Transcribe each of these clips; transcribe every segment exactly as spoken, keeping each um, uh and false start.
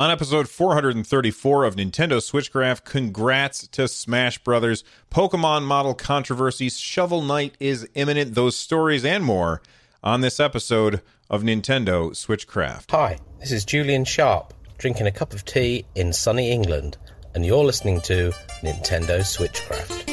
On episode four thirty-four of Nintendo Switchcraft, congrats to Smash Brothers. Pokemon model controversies, Shovel Knight is imminent, those stories and more on this episode of Nintendo Switchcraft. Hi, this is Julian Sharp, drinking a cup of tea in sunny England, and you're listening to Nintendo Switchcraft.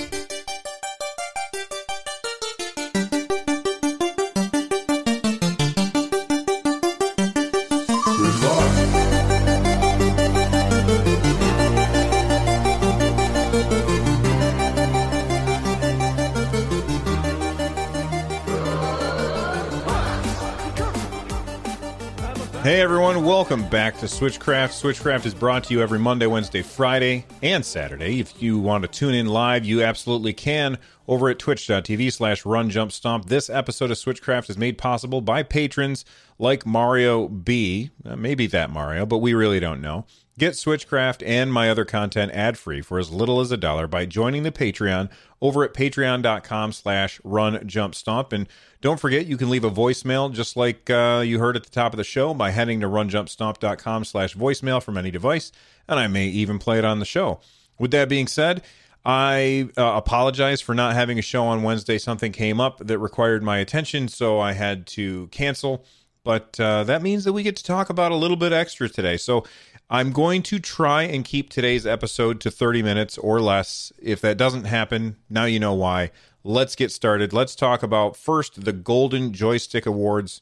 Hey everyone, welcome back to Switchcraft. Switchcraft is brought to you every Monday, Wednesday, Friday, and Saturday. If you want to tune in live, you absolutely can over at twitch.tv slash runjumpstomp. This episode of Switchcraft is made possible by patrons like Mario B. Uh, maybe that Mario, but we really don't know. Get Switchcraft and my other content ad-free for as little as a dollar by joining the Patreon over at patreon.com slash runjumpstomp. And don't forget, you can leave a voicemail just like uh, you heard at the top of the show by heading to runjumpstomp.com slash voicemail from any device, and I may even play it on the show. With that being said, I uh, apologize for not having a show on Wednesday. Something came up that required my attention, so I had to cancel. But uh, that means that we get to talk about a little bit extra today. So I'm going to try and keep today's episode to thirty minutes or less. If that doesn't happen, now you know why. Let's get started. Let's talk about first the Golden Joystick Awards.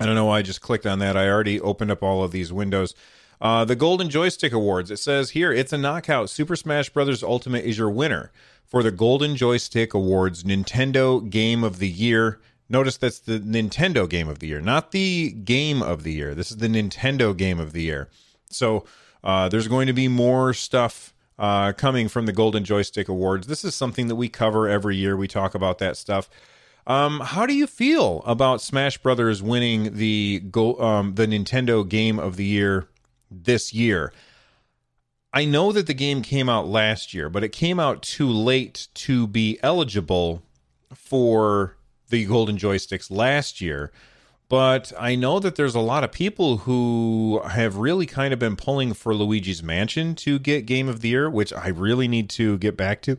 I don't know why I just clicked on that. I already opened up all of these windows. Uh, the Golden Joystick Awards. It says here, it's a knockout. Super Smash Bros. Ultimate is your winner for the Golden Joystick Awards Nintendo Game of the Year. Notice that's the Nintendo Game of the Year, not the Game of the Year. This is the Nintendo Game of the Year. So uh, there's going to be more stuff uh, coming from the Golden Joystick Awards. This is something that we cover every year. We talk about that stuff. Um, how do you feel about Smash Brothers winning the go- um, the Nintendo Game of the Year this year? I know that the game came out last year, but it came out too late to be eligible for the Golden Joysticks last year, but I know that there's a lot of people who have really kind of been pulling for Luigi's Mansion to get Game of the Year, which I really need to get back to.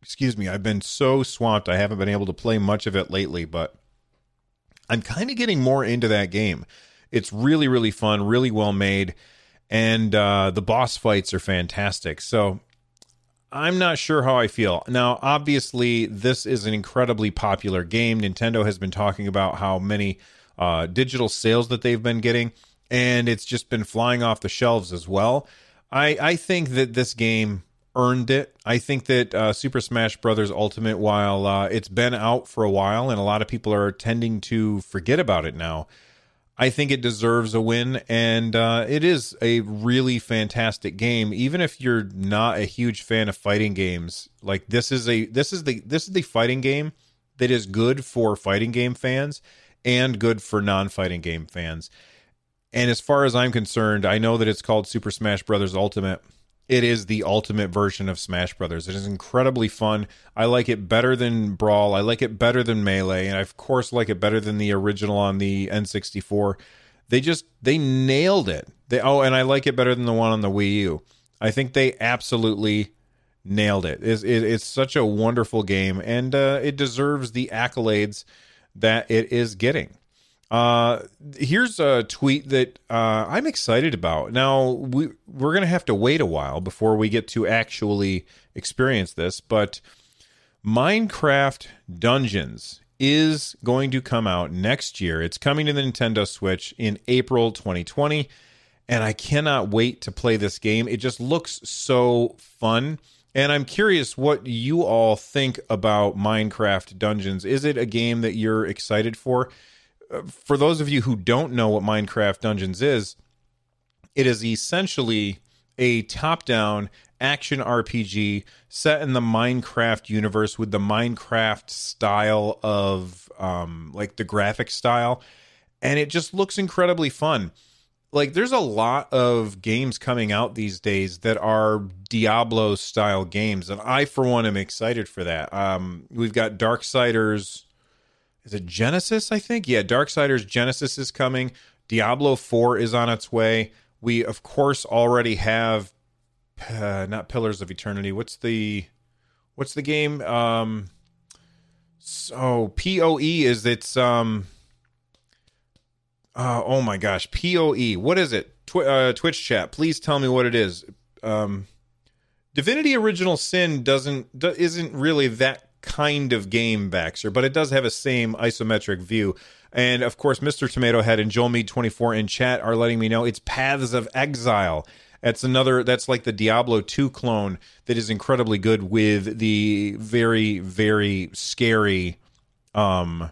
Excuse me, I've been so swamped, I haven't been able to play much of it lately, but I'm kind of getting more into that game. It's really, really fun, really well made, and uh, the boss fights are fantastic, so I'm not sure how I feel. Now, obviously, this is an incredibly popular game. Nintendo has been talking about how many uh, digital sales that they've been getting, and it's just been flying off the shelves as well. I, I think that this game earned it. I think that uh, Super Smash Bros. Ultimate, while uh, it's been out for a while and a lot of people are tending to forget about it now, I think it deserves a win, and uh, it is a really fantastic game. Even if you're not a huge fan of fighting games, like this is a this is the this is the fighting game that is good for fighting game fans and good for non-fighting game fans. And as far as I'm concerned, I know that it's called Super Smash Bros. Ultimate. It is the ultimate version of Smash Brothers. It is incredibly fun. I like it better than Brawl. I like it better than Melee. And I, of course, like it better than the original on the N sixty-four. They just, they nailed it. They Oh, and I like it better than the one on the Wii U. I think they absolutely nailed it. It's, it, it's such a wonderful game. And uh, it deserves the accolades that it is getting. Uh, here's a tweet that uh, I'm excited about. Now, we, we're going to have to wait a while before we get to actually experience this, but Minecraft Dungeons is going to come out next year. It's coming to the Nintendo Switch in April twenty twenty, and I cannot wait to play this game. It just looks so fun, and I'm curious what you all think about Minecraft Dungeons. Is it a game that you're excited for? For those of you who don't know what Minecraft Dungeons is, it is essentially a top-down action R P G set in the Minecraft universe with the Minecraft style of, um, like, the graphic style, and it just looks incredibly fun. Like, there's a lot of games coming out these days that are Diablo-style games, and I, for one, am excited for that. Um, we've got Darksiders... Is it Genesis, I think? Yeah, Darksiders Genesis is coming. Diablo four is on its way. We, of course, already have uh, not Pillars of Eternity. What's the what's the game? Um, so P O E is it's um. Uh, oh my gosh, P O E. What is it? Tw- uh, Twitch chat, please tell me what it is. Um, Divinity Original Sin doesn't do, isn't really that kind of game, Baxter, but it does have a same isometric view. And, of course, Mister Tomato Head and Joel Mead twenty-four in chat are letting me know it's Paths of Exile. That's another, that's like the Diablo two clone that is incredibly good with the very, very scary um,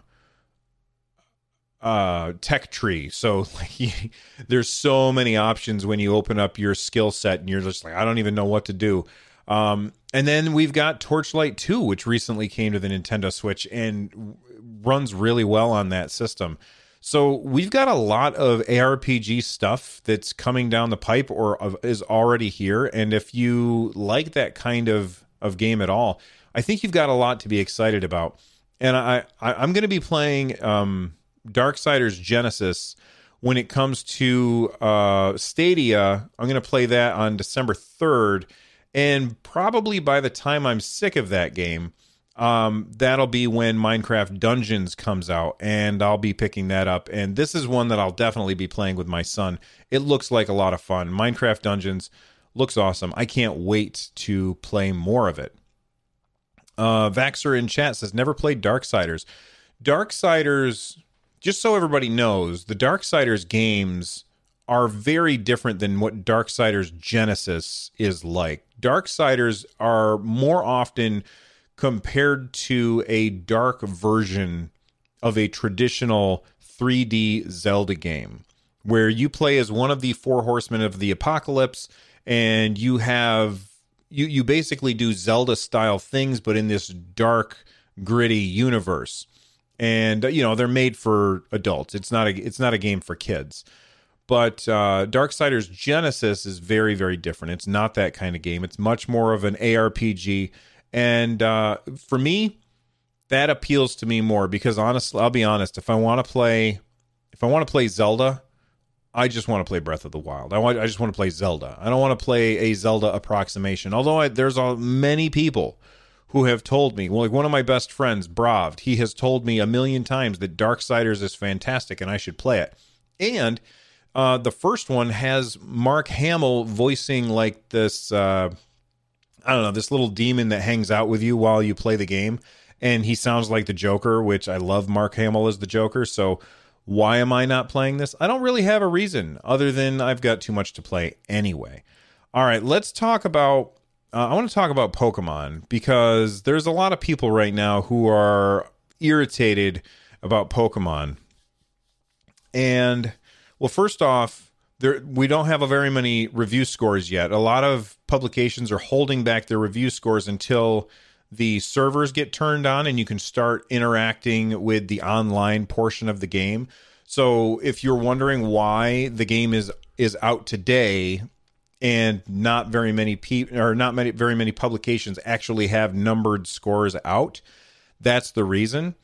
uh, tech tree. So like, there's so many options when you open up your skill set and you're just like, I don't even know what to do. Um, and then we've got Torchlight two, which recently came to the Nintendo Switch and runs really well on that system. So we've got a lot of A R P G stuff that's coming down the pipe or is already here. And if you like that kind of, of game at all, I think you've got a lot to be excited about. And I, I, I'm going to be playing um, Darksiders Genesis. When it comes to uh, Stadia, I'm going to play that on December third. And probably by the time I'm sick of that game, um, that'll be when Minecraft Dungeons comes out, and I'll be picking that up. And this is one that I'll definitely be playing with my son. It looks like a lot of fun. Minecraft Dungeons looks awesome. I can't wait to play more of it. Uh, Vaxxer in chat says, never played Darksiders. Darksiders, just so everybody knows, the Darksiders games are very different than what Darksiders Genesis is like. Darksiders are more often compared to a dark version of a traditional three D Zelda game, where you play as one of the four horsemen of the apocalypse, and you have you you basically do Zelda-style things, but in this dark, gritty universe. And you know, they're made for adults. It's not a it's not a game for kids. But uh, Darksiders Genesis is very, very different. It's not that kind of game. It's much more of an A R P G. And uh, for me, that appeals to me more because, honestly, I'll be honest, if I want to play if I want to play Zelda, I just want to play Breath of the Wild. I want, I just want to play Zelda. I don't want to play a Zelda approximation, although I, there's all, many people who have told me, well, like one of my best friends, Bravd, he has told me a million times that Darksiders is fantastic and I should play it. And Uh, the first one has Mark Hamill voicing like this, uh, I don't know, this little demon that hangs out with you while you play the game. And he sounds like the Joker, which I love Mark Hamill as the Joker. So why am I not playing this? I don't really have a reason other than I've got too much to play anyway. All right, let's talk about, uh, I want to talk about Pokemon because there's a lot of people right now who are irritated about Pokemon. And well, first off, there, we don't have a very many review scores yet. A lot of publications are holding back their review scores until the servers get turned on and you can start interacting with the online portion of the game. So if you're wondering why the game is is out today and not very many people or not many very many publications actually have numbered scores out, that's the reason.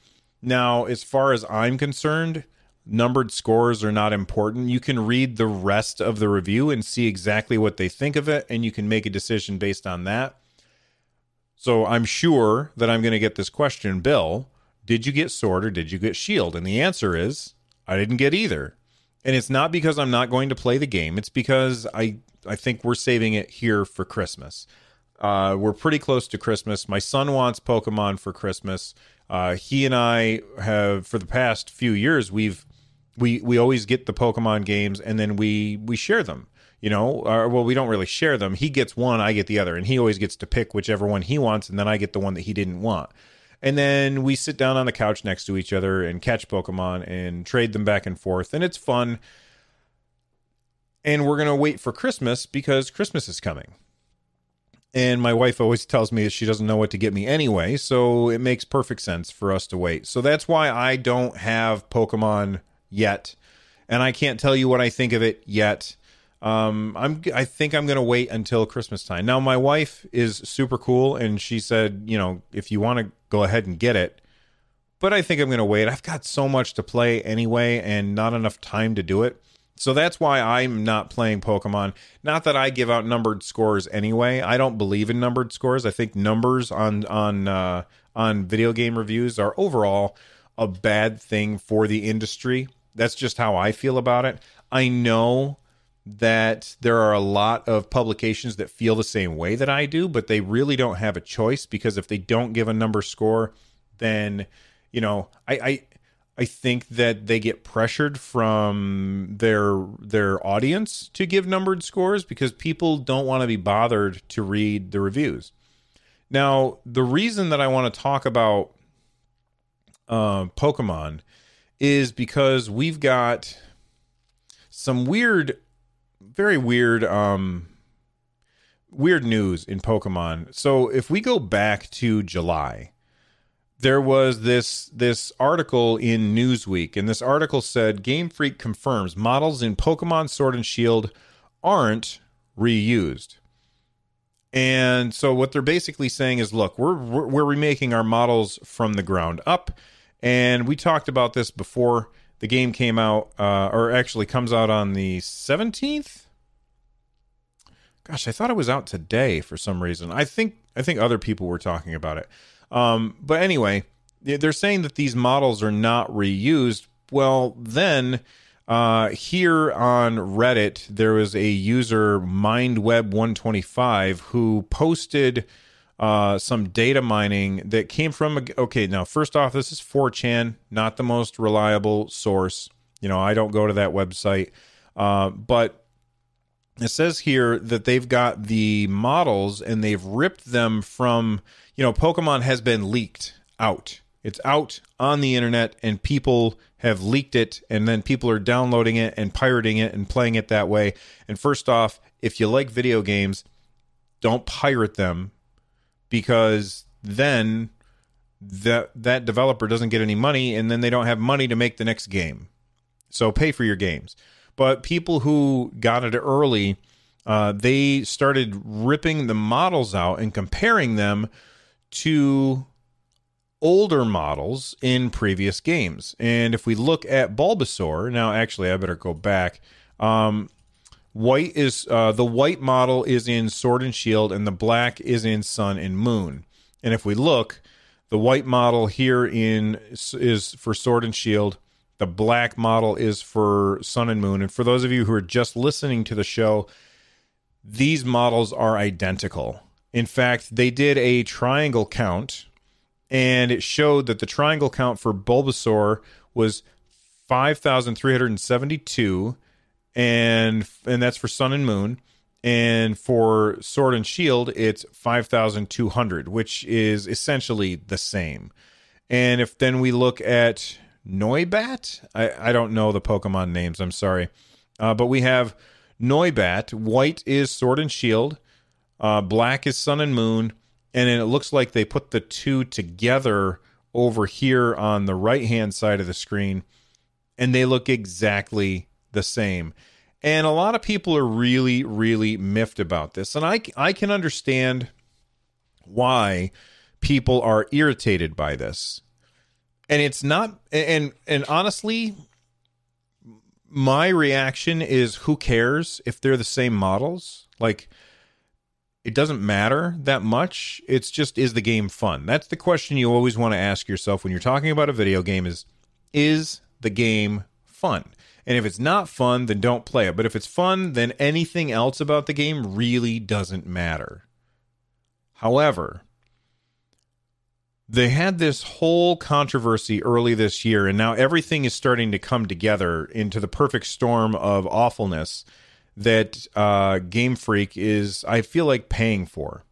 Now, as far as I'm concerned, numbered scores are not important. You can read the rest of the review and see exactly what they think of it, and you can make a decision based on that. So I'm sure that I'm going to get this question, Bill, did you get Sword or did you get Shield? And the answer is, I didn't get either. And it's not because I'm not going to play the game. It's because I, I think we're saving it here for Christmas. Uh, we're pretty close to Christmas. My son wants Pokemon for Christmas. Uh, he and I have, for the past few years, we've We we always get the Pokemon games and then we we share them, you know, or, well, we don't really share them. He gets one, I get the other, and he always gets to pick whichever one he wants. And then I get the one that he didn't want. And then we sit down on the couch next to each other and catch Pokemon and trade them back and forth. And it's fun. And we're going to wait for Christmas because Christmas is coming. And my wife always tells me that she doesn't know what to get me anyway. So it makes perfect sense for us to wait. So that's why I don't have Pokemon yet, and I can't tell you what I think of it yet. Um, I'm I think I'm going to wait until Christmas time. Now, my wife is super cool, and she said, you know, if you want to go ahead and get it, but I think I'm going to wait. I've got so much to play anyway, and not enough time to do it. So that's why I'm not playing Pokemon. Not that I give out numbered scores anyway. I don't believe in numbered scores. I think numbers on on uh, on video game reviews are overall a bad thing for the industry. That's just how I feel about it. I know that there are a lot of publications that feel the same way that I do, but they really don't have a choice, because if they don't give a number score, then, you know, I... I I think that they get pressured from their their audience to give numbered scores because people don't want to be bothered to read the reviews. Now, the reason that I want to talk about uh, Pokemon is because we've got some weird, very weird, um, weird news in Pokemon. So if we go back to July, there was this this article in Newsweek, and this article said, Game Freak confirms models in Pokemon Sword and Shield aren't reused. And so what they're basically saying is, look, we're we're remaking our models from the ground up, and we talked about this before the game came out, uh, or actually comes out on the seventeenth. Gosh, I thought it was out today for some reason. I think I think other people were talking about it. Um, but anyway, they're saying that these models are not reused. Well, then uh, here on Reddit, there was a user, Mind Web one twenty-five, who posted uh, some data mining that came from... A, okay, now, first off, this is four chan, not the most reliable source. You know, I don't go to that website. Uh, but it says here that they've got the models and they've ripped them from... You know, Pokemon has been leaked out. It's out on the internet, and people have leaked it, and then people are downloading it and pirating it and playing it that way. And first off, if you like video games, don't pirate them, because then that that developer doesn't get any money, and then they don't have money to make the next game. So pay for your games. But people who got it early, uh, they started ripping the models out and comparing them to older models in previous games. And if we look at Bulbasaur, now actually I better go back. Um, white is uh, the white model is in Sword and Shield, and the black is in Sun and Moon. And if we look, the white model here in is for Sword and Shield. The black model is for Sun and Moon. And for those of you who are just listening to the show, these models are identical. In fact, they did a triangle count, and it showed that the triangle count for Bulbasaur was five thousand three hundred seventy-two, and and that's for Sun and Moon, and for Sword and Shield, it's five thousand two hundred, which is essentially the same. And if then we look at Noibat, I, I don't know the Pokemon names, I'm sorry, uh, but we have Noibat. White is Sword and Shield. Uh, black is Sun and Moon, and then it looks like they put the two together over here on the right-hand side of the screen, and they look exactly the same. And a lot of people are really, really miffed about this, and I, I can understand why people are irritated by this. And it's not, and and honestly, my reaction is, who cares if they're the same models? Like, it doesn't matter that much. It's just, is the game fun? That's the question you always want to ask yourself when you're talking about a video game is, is the game fun? And if it's not fun, then don't play it. But if it's fun, then anything else about the game really doesn't matter. However, they had this whole controversy early this year, and now everything is starting to come together into the perfect storm of awfulness that uh, Game Freak is, I feel like, paying for.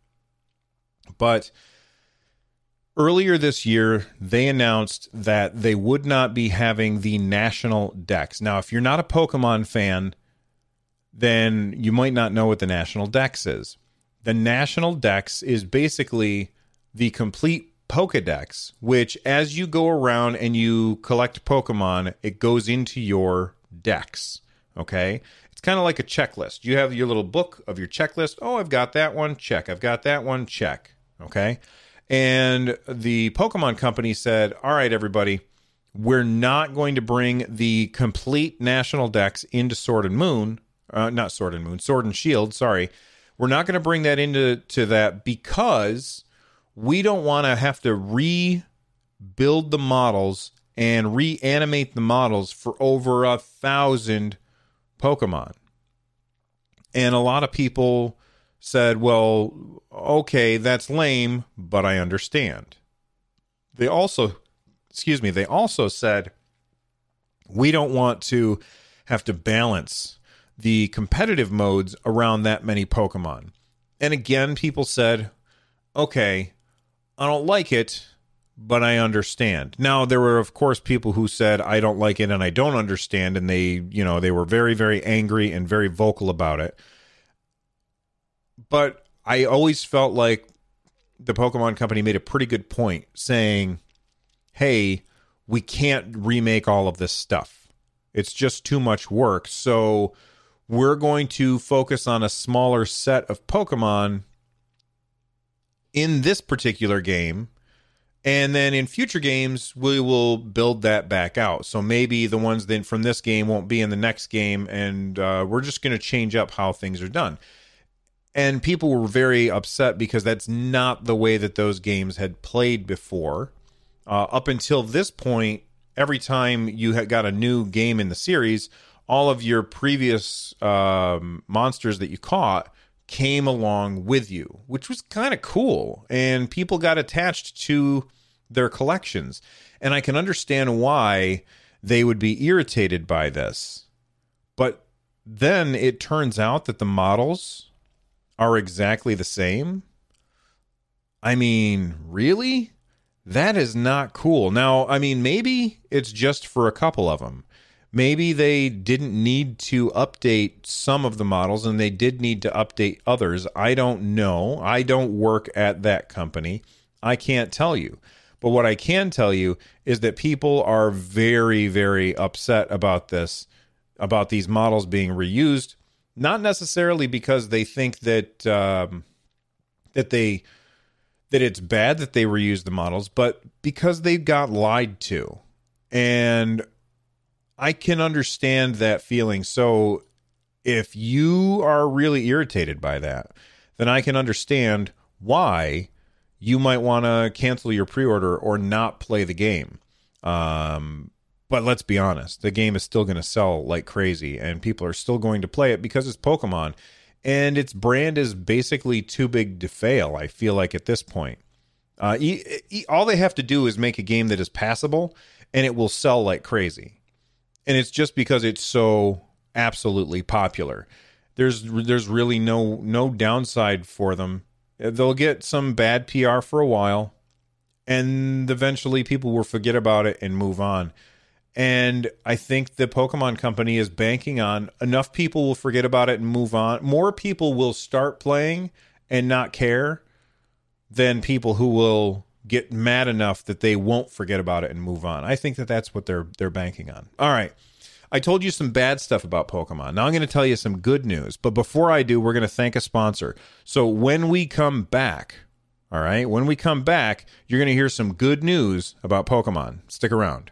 But earlier this year, they announced that they would not be having the national decks. Now, if you're not a Pokemon fan, then you might not know what the national decks is. The national decks is basically the complete Pokedex, which as you go around and you collect Pokemon, it goes into your decks, okay? Kind of like a checklist. You have your little book of your checklist. Oh, I've got that one, check. I've got that one, check. Okay? And the Pokemon company said, all right, everybody, we're not going to bring the complete national decks into Sword and Moon. Uh, not Sword and Moon, Sword and Shield, sorry. We're not going to bring that into to that because we don't want to have to rebuild the models and reanimate the models for over a thousand Pokemon. And a lot of people said, well, okay, that's lame, but I understand. They also, excuse me, they also said, we don't want to have to balance the competitive modes around that many Pokemon. And again, people said, okay, I don't like it, but I understand. Now, there were, of course, people who said, I don't like it and I don't understand. And they, you know, they were very, very angry and very vocal about it. But I always felt like the Pokemon Company made a pretty good point saying, hey, we can't remake all of this stuff. It's just too much work. So we're going to focus on a smaller set of Pokemon in this particular game. And then in future games, we will build that back out. So maybe the ones then from this game won't be in the next game, and uh, we're just going to change up how things are done. And people were very upset because that's not the way that those games had played before. Uh, up until this point, every time you had got a new game in the series, all of your previous um, monsters that you caught came along with you, which was kind of cool. And people got attached to their collections. And I can understand why they would be irritated by this. But then it turns out that the models are exactly the same. I mean, really? That is not cool. Now, I mean, maybe it's just for a couple of them. Maybe they didn't need to update some of the models and they did need to update others. I don't know. I don't work at that company. I can't tell you. But what I can tell you is that people are very, very upset about this, about these models being reused. Not necessarily because they think that um, that they that it's bad that they reuse the models, but because they got lied to. And I can understand that feeling. So if you are really irritated by that, then I can understand why you might want to cancel your pre-order or not play the game. Um, but let's be honest, the game is still going to sell like crazy and people are still going to play it because it's Pokemon and its brand is basically too big to fail. I feel like at this point, uh, e- e- all they have to do is make a game that is passable and it will sell like crazy. And it's just because it's so absolutely popular. There's there's really no no downside for them. They'll get some bad P R for a while, and eventually people will forget about it and move on. And I think the Pokemon Company is banking on enough people will forget about it and move on. More people will start playing and not care than people who will get mad enough that they won't forget about it and move on. I think that that's what they're they're banking on. All right. I told you some bad stuff about Pokemon. Now I'm going to tell you some good news. But before I do, we're going to thank a sponsor. So when we come back, all right, when we come back, you're going to hear some good news about Pokemon. Stick around.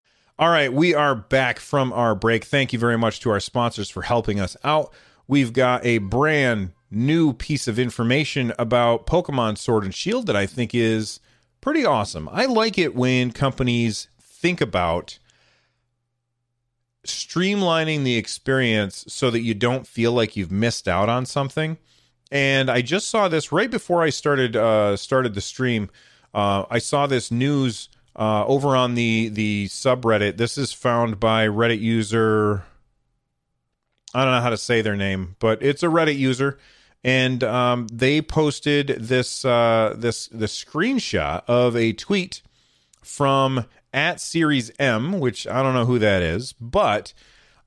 All right, we are back from our break. Thank you very much to our sponsors for helping us out. We've got a brand new piece of information about Pokemon Sword and Shield that I think is pretty awesome. I like it when companies think about streamlining the experience so that you don't feel like you've missed out on something. And I just saw this right before I started uh, started the stream. Uh, I saw this news uh, over on the the subreddit. This is found by Reddit user. I don't know how to say their name, but it's a Reddit user, and um, they posted this uh, this the screenshot of a tweet from at Series M, which I don't know who that is, but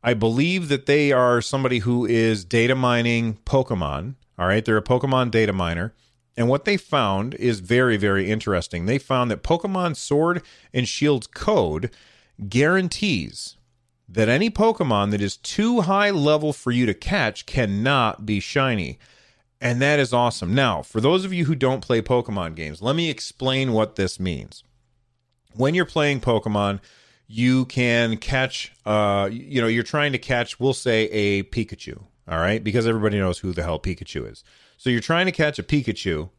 I believe that they are somebody who is data mining Pokemon. All right, they're a Pokemon data miner. And what they found is very, very interesting. They found that Pokemon Sword and Shield's code guarantees that any Pokemon that is too high level for you to catch cannot be shiny. And that is awesome. Now, for those of you who don't play Pokemon games, let me explain what this means. When you're playing Pokemon, you can catch, uh, you know, you're trying to catch, we'll say, a Pikachu. All right, because everybody knows who the hell Pikachu is. So you're trying to catch a Pikachu,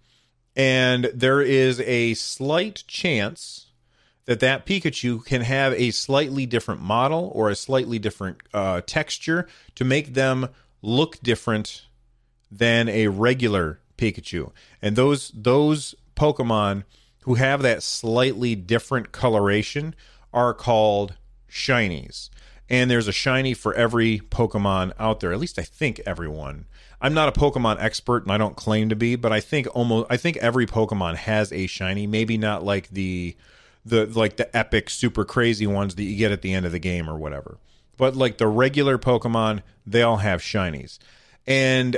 and there is a slight chance that that Pikachu can have a slightly different model or a slightly different uh, texture to make them look different than a regular Pikachu. And those those Pokemon who have that slightly different coloration are called shinies. And there's a shiny for every Pokemon out there. At least I think everyone. I'm not a Pokemon expert, and I don't claim to be, but I think almost I think every Pokemon has a shiny. Maybe not like the the like the epic, super crazy ones that you get at the end of the game or whatever. But like the regular Pokemon, they all have shinies, and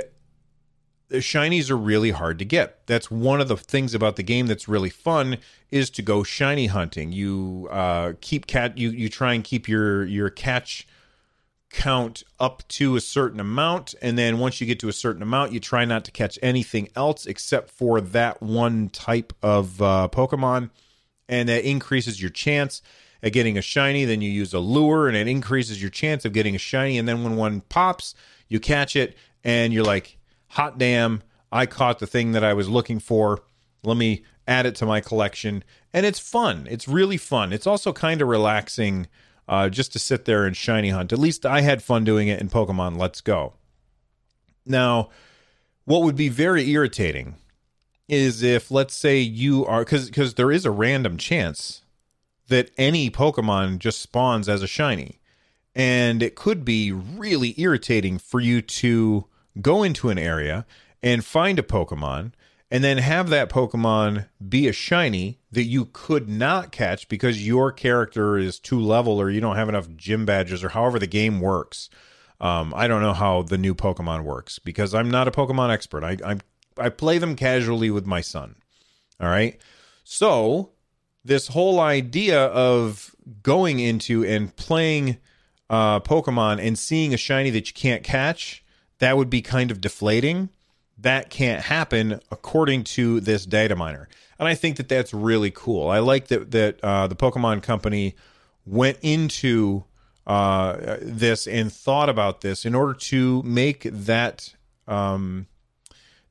the shinies are really hard to get. That's one of the things about the game that's really fun is to go shiny hunting. You uh, keep cat. You you try and keep your your catch count up to a certain amount, and then once you get to a certain amount, you try not to catch anything else except for that one type of uh, Pokemon, and that increases your chance at getting a shiny. Then you use a lure, and it increases your chance of getting a shiny. And then when one pops, you catch it, and you're like, hot damn, I caught the thing that I was looking for. Let me add it to my collection. And it's fun. It's really fun. It's also kind of relaxing uh, just to sit there and shiny hunt. At least I had fun doing it in Pokemon Let's Go. Now, what would be very irritating is if, let's say, you are... Because because there is a random chance that any Pokemon just spawns as a shiny. And it could be really irritating for you to go into an area and find a Pokemon and then have that Pokemon be a shiny that you could not catch because your character is too level or you don't have enough gym badges or however the game works. Um, I don't know how the new Pokemon works because I'm not a Pokemon expert. I, I, I play them casually with my son. All right. So this whole idea of going into and playing uh, Pokemon and seeing a shiny that you can't catch, that would be kind of deflating. That can't happen according to this data miner. And I think that that's really cool. I like that that uh, the Pokemon company went into uh, this and thought about this in order to make that um,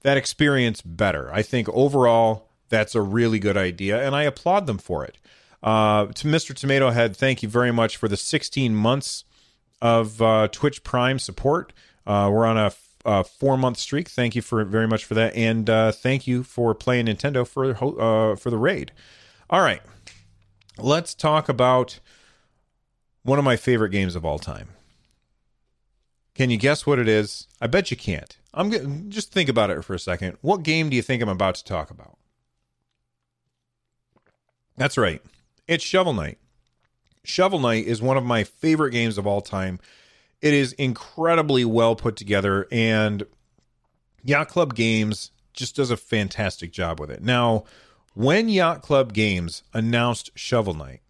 that experience better. I think overall that's a really good idea, and I applaud them for it. Uh, to Mister Tomato Head, thank you very much for the sixteen months of uh, Twitch Prime support. Uh, we're on a, f- a four-month streak. Thank you for very much for that, and uh, thank you for playing Nintendo for uh, for the raid. All right, let's talk about one of my favorite games of all time. Can you guess what it is? I bet you can't. I'm g- just think about it for a second. What game do you think I'm about to talk about? That's right. It's Shovel Knight. Shovel Knight is one of my favorite games of all time. It is incredibly well put together, and Yacht Club Games just does a fantastic job with it. Now, when Yacht Club Games announced Shovel Knight,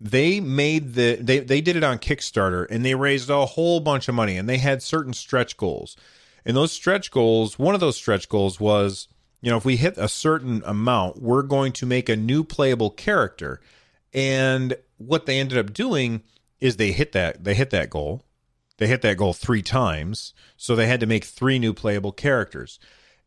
they made the they they did it on Kickstarter, and they raised a whole bunch of money, and they had certain stretch goals. And those stretch goals, one of those stretch goals was, you know, if we hit a certain amount, we're going to make a new playable character. And what they ended up doing is they hit that they hit that goal. They hit that goal three times, so they had to make three new playable characters.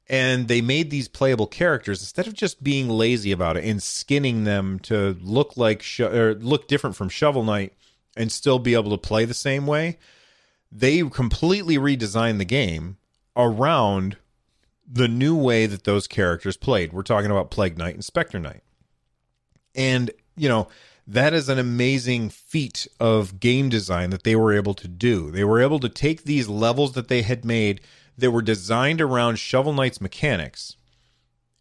And they made these playable characters, instead of just being lazy about it and skinning them to look like sho- or look different from Shovel Knight and still be able to play the same way, they completely redesigned the game around the new way that those characters played. We're talking about Plague Knight and Spectre Knight. And, you know, that is an amazing feat of game design that they were able to do. They were able to take these levels that they had made that were designed around Shovel Knight's mechanics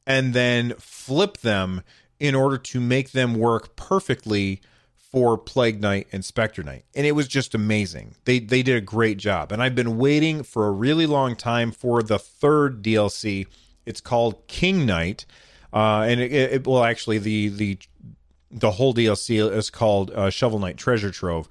and then flip them in order to make them work perfectly for Plague Knight and Spectre Knight. And it was just amazing. They they did a great job. And I've been waiting for a really long time for the third D L C. It's called King Knight. Uh, and it, it well, actually, the, the, the whole D L C is called uh, Shovel Knight Treasure Trove.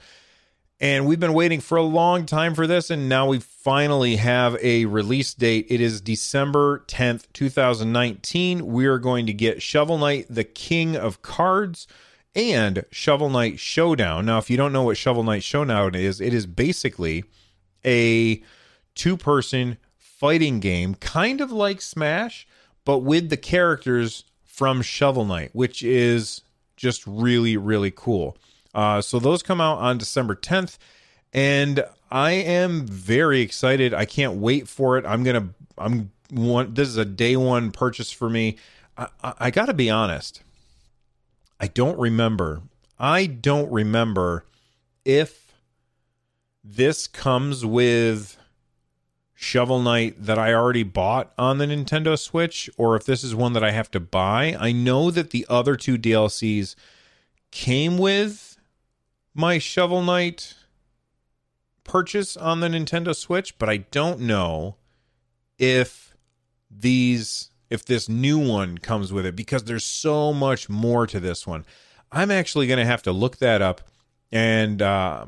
And we've been waiting for a long time for this, and now we finally have a release date. It is December tenth, twenty nineteen. We are going to get Shovel Knight, the King of Cards, and Shovel Knight Showdown. Now, if you don't know what Shovel Knight Showdown is, it is basically a two-person fighting game, kind of like Smash, but with the characters from Shovel Knight, which is just really, really cool. Uh, so those come out on December tenth, and I am very excited. I can't wait for it. I'm gonna. I'm want. This is a day one purchase for me. I, I, I gotta be honest. I don't remember. I don't remember if this comes with Shovel Knight that I already bought on the Nintendo Switch, or if this is one that I have to buy. I know that the other two D L Cs came with my Shovel Knight purchase on the Nintendo Switch, but I don't know if these if this new one comes with it, because there's so much more to this one. I'm actually going to have to look that up, and uh,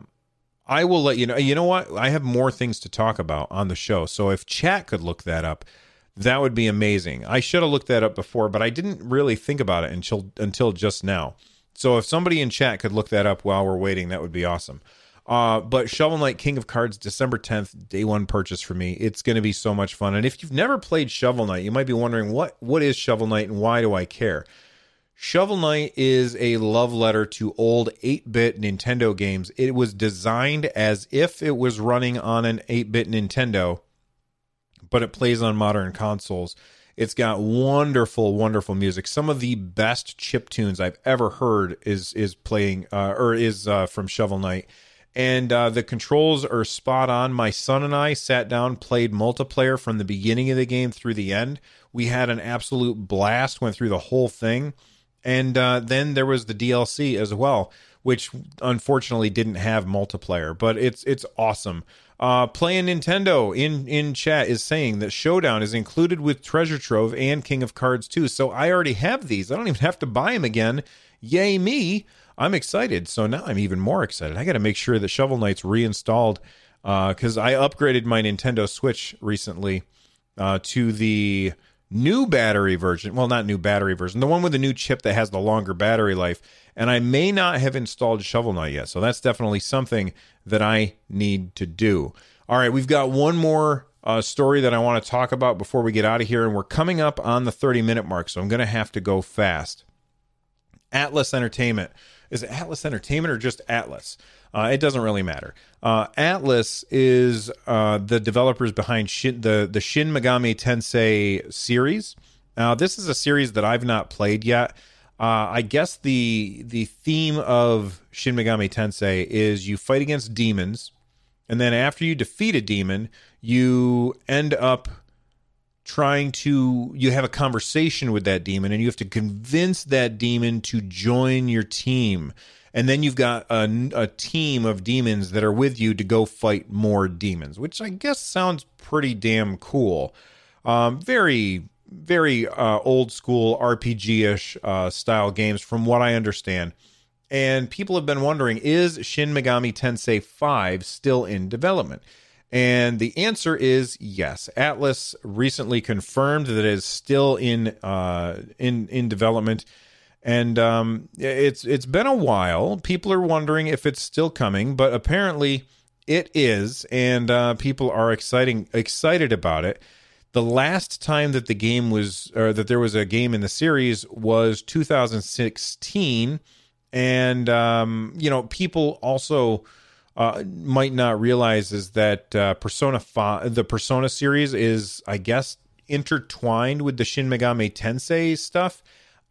I will let you know. You know what? I have more things to talk about on the show, so if chat could look that up, that would be amazing. I should have looked that up before, but I didn't really think about it until until just now. So if somebody in chat could look that up while we're waiting, that would be awesome. Uh, but Shovel Knight King of Cards, December tenth, day one purchase for me. It's going to be so much fun. And if you've never played Shovel Knight, you might be wondering, what, what is Shovel Knight and why do I care? Shovel Knight is a love letter to old eight-bit Nintendo games. It was designed as if it was running on an eight-bit Nintendo, but it plays on modern consoles. It's got wonderful, wonderful music. Some of the best chiptunes I've ever heard is is playing uh, or is uh, from Shovel Knight. And uh, the controls are spot on. My son and I sat down, played multiplayer from the beginning of the game through the end. We had an absolute blast, went through the whole thing. And uh, then there was the D L C as well, which unfortunately didn't have multiplayer, but it's it's awesome. Uh, Playing Nintendo in, in chat is saying that Showdown is included with Treasure Trove and King of Cards too, so I already have these. I don't even have to buy them again. Yay me! I'm excited, so now I'm even more excited. I got to make sure that Shovel Knight's reinstalled, because uh, I upgraded my Nintendo Switch recently uh, to the new battery version. Well, not new battery version. The one with the new chip that has the longer battery life. And I may not have installed Shovel Knight yet. So that's definitely something that I need to do. All right, we've got one more uh, story that I want to talk about before we get out of here. And we're coming up on the thirty-minute mark, so I'm going to have to go fast. Atlas Entertainment. Is it Atlas Entertainment or just Atlas? Uh, it doesn't really matter. Uh, Atlas is uh, the developers behind Shin, the, the Shin Megami Tensei series. Uh, this is a series that I've not played yet. Uh, I guess the the theme of Shin Megami Tensei is you fight against demons, and then after you defeat a demon, you end up trying to, you have a conversation with that demon, and you have to convince that demon to join your team. And then you've got a, a team of demons that are with you to go fight more demons, which I guess sounds pretty damn cool. Um, very very uh, old school R P G-ish uh, style games, from what I understand. And people have been wondering, is Shin Megami Tensei five still in development? And the answer is yes. Atlus recently confirmed that it is still in uh, in in development, and um, it's it's been a while. People are wondering if it's still coming, but apparently it is, and uh, people are exciting excited about it. The last time that the game was, or that there was a game in the series, was two thousand sixteen, and um, you know, people also. Uh, might not realize is that uh, Persona five, the Persona series, is, I guess, intertwined with the Shin Megami Tensei stuff.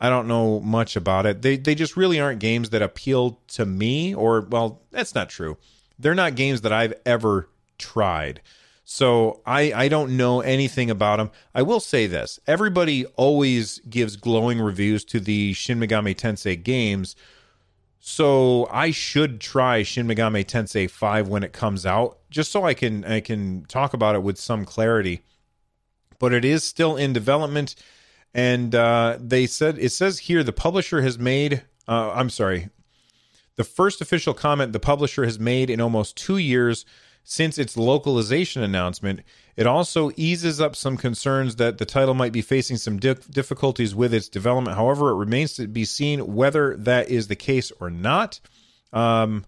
I don't know much about it. They they just really aren't games that appeal to me, or, well, that's not true. They're not games that I've ever tried. So I, I don't know anything about them. I will say this. Everybody always gives glowing reviews to the Shin Megami Tensei games, so I should try Shin Megami Tensei five when it comes out, just so I can I can talk about it with some clarity. But it is still in development, and uh, they said it says here the publisher has made. Uh, I'm sorry, the first official comment the publisher has made in almost two years since its localization announcement. It also eases up some concerns that the title might be facing some dif- difficulties with its development. However, it remains to be seen whether that is the case or not. Um,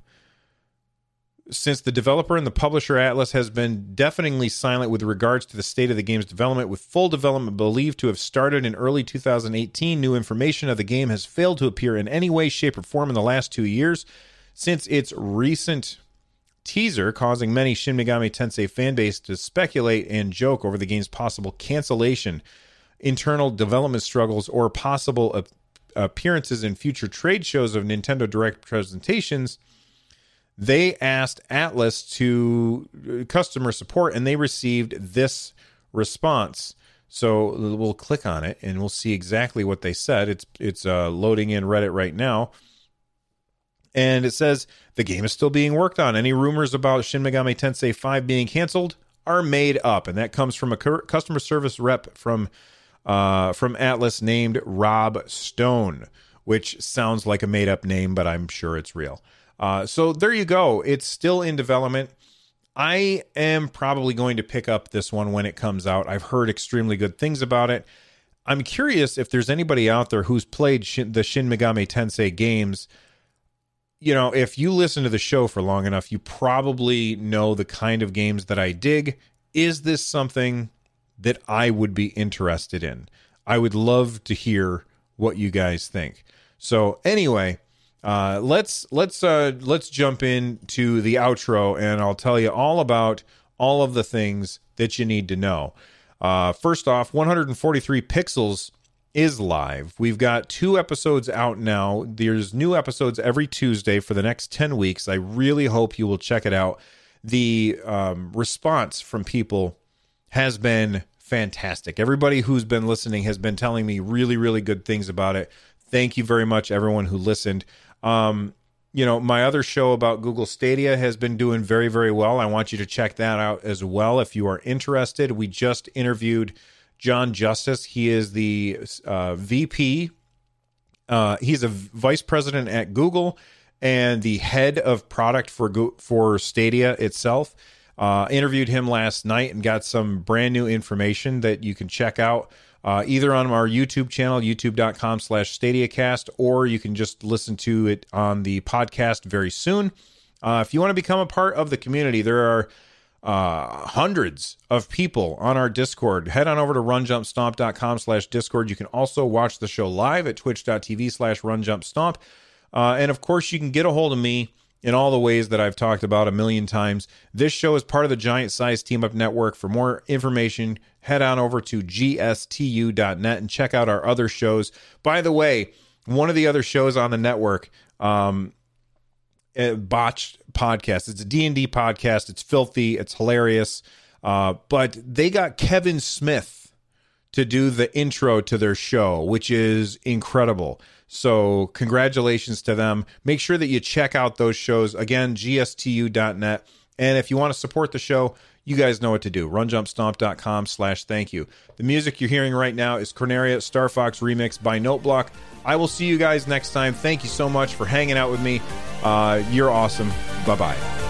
since the developer and the publisher, Atlus, has been deafeningly silent with regards to the state of the game's development, with full development believed to have started in early two thousand eighteen, new information of the game has failed to appear in any way, shape, or form in the last two years since its recent teaser, causing many Shin Megami Tensei fan base to speculate and joke over the game's possible cancellation, internal development struggles, or possible ap- appearances in future trade shows of Nintendo Direct presentations. They asked Atlus to customer support, and they received this response. So we'll click on it, and we'll see exactly what they said. It's it's uh, loading in Reddit right now. And it says, the game is still being worked on. Any rumors about Shin Megami Tensei five being canceled are made up. And that comes from a customer service rep from uh, from Atlus named Rob Stone, which sounds like a made-up name, but I'm sure it's real. Uh, so there you go. It's still in development. I am probably going to pick up this one when it comes out. I've heard extremely good things about it. I'm curious if there's anybody out there who's played Shin, the Shin Megami Tensei games. You know, if you listen to the show for long enough, you probably know the kind of games that I dig. Is this something that I would be interested in? I would love to hear what you guys think. So anyway, uh, let's let's uh, let's jump into the outro, and I'll tell you all about all of the things that you need to know. Uh, first off, one forty-three Pixels is live. We've got two episodes out now. There's new episodes every Tuesday for the next ten weeks. I really hope you will check it out. The um, response from people has been fantastic. Everybody who's been listening has been telling me really, really good things about it. Thank you very much, everyone who listened. Um, you know, my other show about Google Stadia has been doing very, very well. I want you to check that out as well if you are interested. We just interviewed John Justice. He is the uh, V P. Uh, he's a vice president at Google and the head of product for Go- for Stadia itself. Uh, interviewed him last night and got some brand new information that you can check out uh, either on our YouTube channel, youtube.com slash StadiaCast, or you can just listen to it on the podcast very soon. Uh, if you want to become a part of the community, there are uh hundreds of people on our Discord. Head on over to runjumpstomp.com slash discord. You can also watch the show live at twitch.tv slash runjumpstomp. Uh, and of course, you can get a hold of me in all the ways that I've talked about a million times. This show is part of the Giant Size Team Up Network. For more information, head on over to g s t u dot net and check out our other shows. By the way, one of the other shows on the network, um, Botched podcast. It's a D and D podcast. It's filthy. It's hilarious. Uh, but they got Kevin Smith to do the intro to their show, which is incredible. So congratulations to them. Make sure that you check out those shows. Again, g s t u dot net. And if you want to support the show, you guys know what to do. Runjumpstomp.com slash thank you. The music you're hearing right now is Corneria Star Fox Remix by Noteblock. I will see you guys next time. Thank you so much for hanging out with me. Uh, you're awesome. Bye-bye.